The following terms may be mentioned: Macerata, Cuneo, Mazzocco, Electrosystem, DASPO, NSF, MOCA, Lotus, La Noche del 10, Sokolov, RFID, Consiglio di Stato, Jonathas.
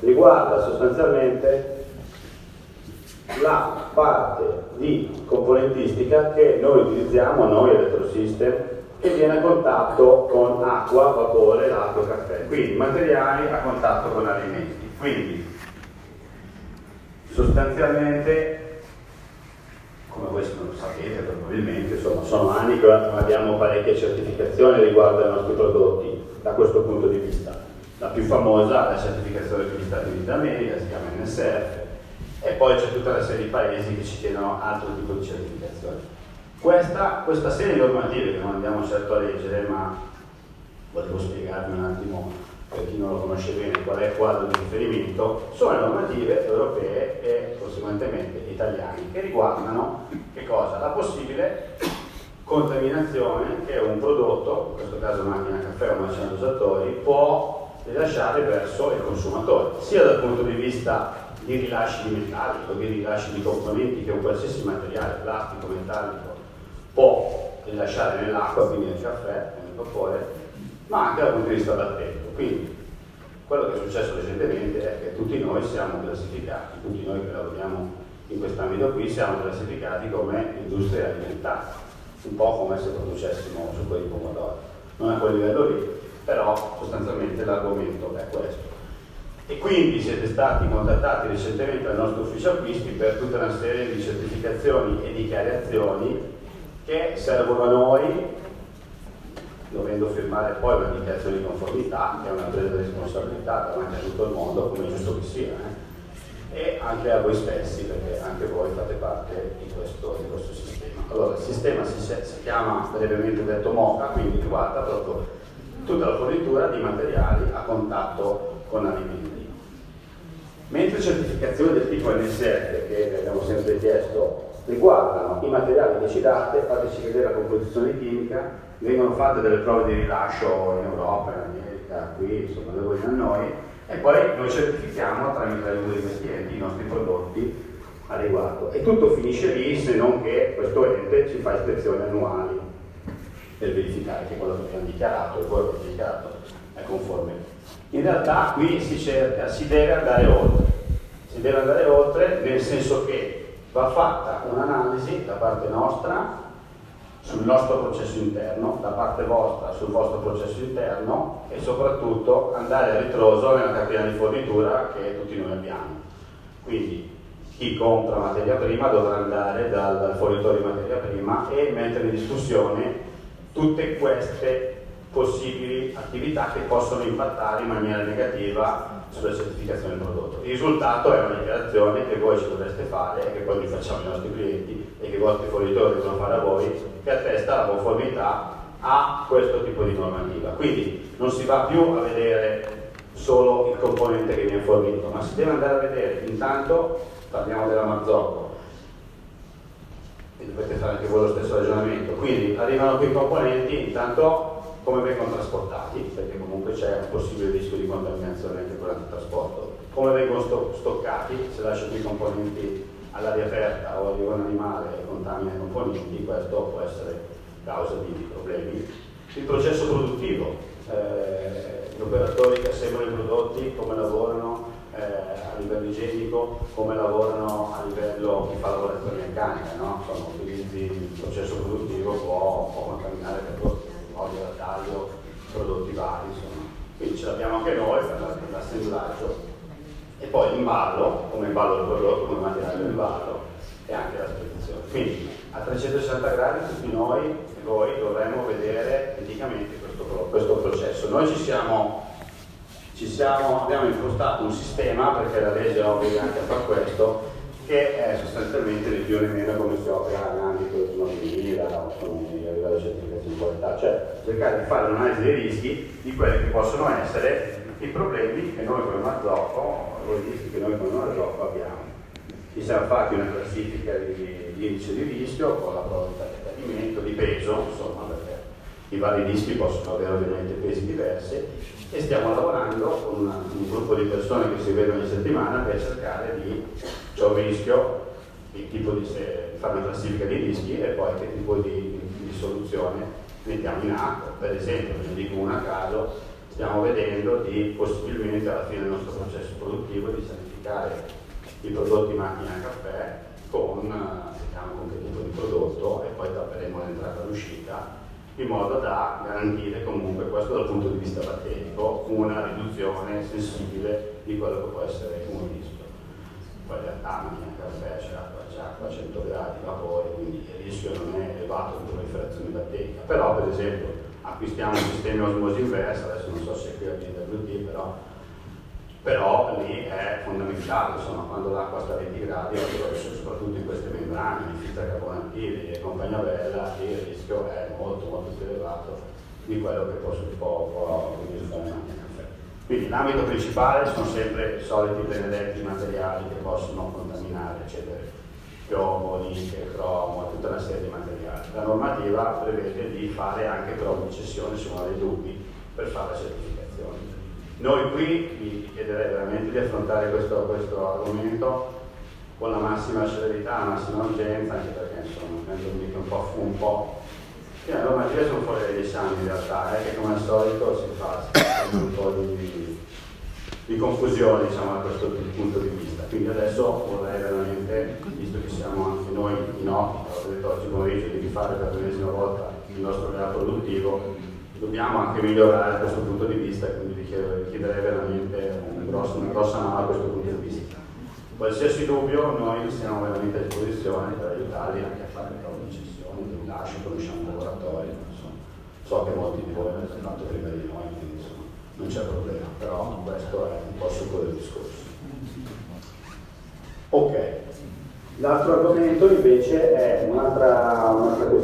riguarda sostanzialmente la parte di componentistica che noi utilizziamo, noi Electrosystem, che viene a contatto con acqua, vapore, latte o caffè, quindi materiali a contatto con alimenti. Quindi sostanzialmente, come voi lo sapete probabilmente, insomma, sono anni che abbiamo parecchie certificazioni riguardo ai nostri prodotti da questo punto di vista. La più famosa è la certificazione degli Stati Uniti d'America, si chiama NSF, e poi c'è tutta una serie di paesi che ci chiedono altro tipo di certificazione. Questa serie di normative, che non andiamo certo a leggere, ma volevo spiegarvi un attimo per chi non lo conosce bene qual è il quadro di riferimento, sono le normative europee e conseguentemente italiane che riguardano che cosa? La possibile contaminazione che un prodotto, in questo caso macchina caffè o macchina dosatori, può rilasciare verso il consumatore, sia dal punto di vista di rilasci di metalli o di rilasci di componenti che un qualsiasi materiale, plastico, metallico, può rilasciare nell'acqua, quindi nel caffè, nel vapore, ma anche dal punto di vista batterico. Quindi quello che è successo recentemente è che tutti noi siamo classificati, tutti noi che lavoriamo in quest'ambito qui, siamo classificati come industria alimentare, un po' come se producessimo succo di pomodoro, non a quel livello lì, però sostanzialmente l'argomento è questo. E quindi siete stati contattati recentemente dal nostro ufficio acquisti per tutta una serie di certificazioni e dichiarazioni che servono a noi, dovendo firmare poi una dichiarazione di conformità, che è una presa di responsabilità davanti a tutto il mondo, come è giusto che sia, e anche a voi stessi, perché anche voi fate parte di questo sistema. Allora, il sistema si chiama, brevemente detto, MOCA, quindi riguarda proprio tutta la fornitura di materiali a contatto con alimenti. Mentre certificazioni del tipo NSF, che abbiamo sempre chiesto, riguardano i materiali che ci date, fateci vedere la composizione chimica, vengono fatte delle prove di rilascio in Europa, in America, qui, insomma, dove vogliono noi, e poi noi certifichiamo tramite l'aiuto dei clienti i nostri prodotti a riguardo. E tutto finisce lì, se non che questo ente ci fa ispezioni annuali per verificare che quello che abbiamo dichiarato e quello che abbiamo dichiarato è conforme. In realtà qui si deve andare oltre, nel senso che va fatta un'analisi da parte nostra sul nostro processo interno, da parte vostra sul vostro processo interno e soprattutto andare a ritroso nella catena di fornitura che tutti noi abbiamo. Quindi chi compra materia prima dovrà andare dal fornitore di materia prima e mettere in discussione tutte queste possibili attività che possono impattare in maniera negativa sulla certificazione del prodotto. Il risultato è una dichiarazione che voi ci dovreste fare e che poi vi facciamo ai nostri clienti e che i vostri fornitori devono fare a voi, che attesta la conformità a questo tipo di normativa. Quindi non si va più a vedere solo il componente che viene fornito, ma si deve andare a vedere, intanto parliamo della Mazzocco, e dovete fare anche voi lo stesso ragionamento. Quindi arrivano qui i componenti, intanto come vengono trasportati, perché comunque c'è un possibile rischio di contaminazione anche durante il trasporto, come vengono stoccati, se lascio i componenti all'aria aperta o arriva un animale e contamina i componenti, questo può essere causa di problemi. Il processo produttivo, gli operatori che assemblano i prodotti, come lavorano a livello igienico, come lavorano a livello chi fa lavorazione meccanica, no? Il processo produttivo può contaminare i prodotti, olio da taglio, prodotti vari, insomma. Quindi ce l'abbiamo anche noi per l'assemblaggio e poi l'imballo, come imballo del prodotto, come materiale d'imballo e anche la spedizione. Quindi a 360 gradi tutti noi e voi dovremmo vedere praticamente questo processo. Noi abbiamo impostato un sistema, perché la legge obbliga anche a far questo, che è sostanzialmente di più o meno come si opera in ambito di autonomia, a livello di certificazione di qualità, cioè cercare di fare un'analisi dei rischi di quelli che possono essere i problemi che noi come Mazzocco, o i rischi che noi come Mazzocco abbiamo. Ci siamo fatti una classifica di indice di rischio con la probabilità di accadimento, di peso, insomma, perché i vari rischi possono avere ovviamente pesi diversi, e stiamo lavorando con un gruppo di persone che si vedono ogni settimana per cercare di. C'è un rischio, il tipo di fare una classifica dei rischi e poi che tipo di soluzione mettiamo in atto. Per esempio, ne dico una a caso, stiamo vedendo di possibilmente alla fine del nostro processo produttivo associare i prodotti macchina a caffè con, diciamo, con che tipo di prodotto, e poi tapperemo l'entrata e l'uscita, in modo da garantire comunque, questo dal punto di vista batterico, una riduzione sensibile di quello che può essere un rischio. Poi in realtà macchina a caffè c'è acqua a 100 gradi, vapore, quindi il rischio non è elevato di proliferazione batterica, però per esempio acquistiamo un sistema osmosi inversa, adesso non so se qui avviene WD, però lì è fondamentale, insomma, quando l'acqua sta a 20 gradi, soprattutto in queste membrane, di filtracarbonatili e compagnia bella, il rischio è molto molto più elevato di quello che può risultare in macchina a caffè. Quindi l'ambito principale sono sempre i soliti benedetti materiali che possono contaminare, eccetera. Piombo, nichel, cromo, tutta una serie di materiali. La normativa prevede di fare anche però una cessione se uno ha dei dubbi per fare la certificazione. Noi qui vi chiederei veramente di affrontare questo argomento con la massima celerità, la massima urgenza, anche perché insomma mi hanno detto un po'. La normativa sono fuori dagli esami in realtà, che come al solito si fa un po' di confusione, diciamo, da questo punto di vista. Quindi adesso vorrei veramente, visto che siamo anche noi in ottica, ho detto oggi pomeriggio di rifare per l'ennesima volta il nostro grado produttivo, dobbiamo anche migliorare da questo punto di vista, quindi chiederei veramente una grossa mano da questo punto di vista. Qualsiasi dubbio, noi siamo veramente a disposizione per aiutarli anche a fare le cessioni, il rilascio, conosciamo il laboratorio, insomma. So che molti di voi l'hanno fatto prima di noi, quindi insomma non c'è problema, però questo è un po' il succo del discorso. Ok, l'altro argomento invece è un'altra questione.